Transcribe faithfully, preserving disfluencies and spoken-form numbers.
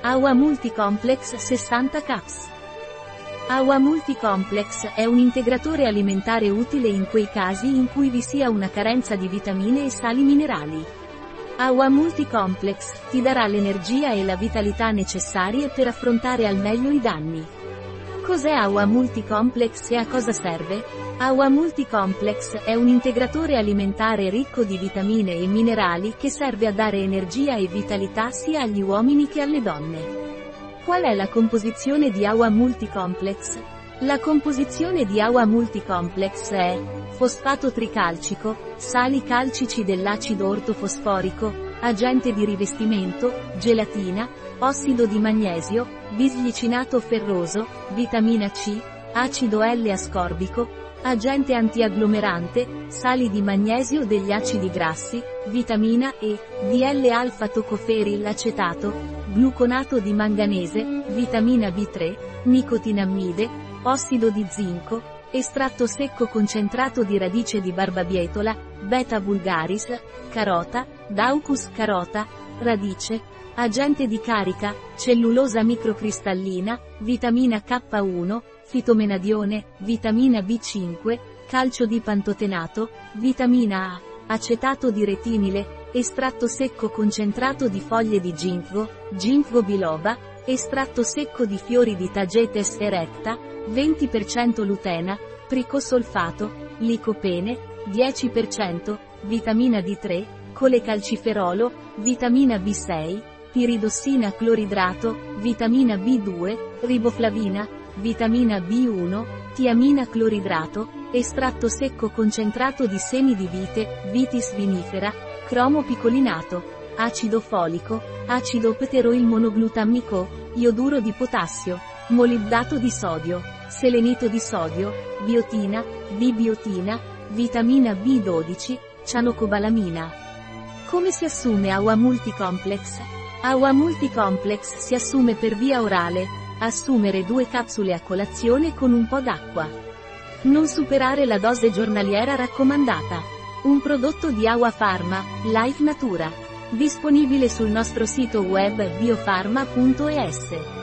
A W A Multicomplex sessanta Caps. A W A Multicomplex è un integratore alimentare utile in quei casi in cui vi sia una carenza di vitamine e sali minerali. A W A Multicomplex ti darà l'energia e la vitalità necessarie per affrontare al meglio i danni. Cos'è A W A Multicomplex e a cosa serve? A W A Multicomplex è un integratore alimentare ricco di vitamine e minerali che serve a dare energia e vitalità sia agli uomini che alle donne. Qual è la composizione di A W A Multicomplex? La composizione di A W A Multicomplex è fosfato tricalcico, sali calcici dell'acido ortofosforico, agente di rivestimento, gelatina, ossido di magnesio, bisglicinato ferroso, vitamina C, acido L-ascorbico, agente antiagglomerante, sali di magnesio degli acidi grassi, vitamina E, D L-alfa-tocoferil acetato, gluconato di manganese, vitamina B tre, nicotinamide, ossido di zinco, estratto secco concentrato di radice di barbabietola, beta vulgaris, carota, daucus carota, radice, agente di carica, cellulosa microcristallina, vitamina K uno, fitomenadione, vitamina B cinque, calcio di pantotenato, vitamina A, acetato di retinile, estratto secco concentrato di foglie di ginkgo, ginkgo biloba, estratto secco di fiori di Tagetes erecta, venti per cento lutena, tricosolfato, licopene, dieci per cento, vitamina D tre, colecalciferolo, vitamina B sei, piridossina cloridrato, vitamina B due, riboflavina, vitamina B uno, tiamina cloridrato, estratto secco concentrato di semi di vite, vitis vinifera, cromo piccolinato, acido folico, acido pteroil monoglutammico, ioduro di potassio, molibdato di sodio, selenito di sodio, biotina, bibiotina, vitamina B dodici, cianocobalamina. Come si assume A W A Multicomplex? A W A Multicomplex si assume per via orale, assumere due capsule a colazione con un po' d'acqua. Non superare la dose giornaliera raccomandata. Un prodotto di Hawa Pharma, Life Natura. Disponibile sul nostro sito web bio farma punto e s.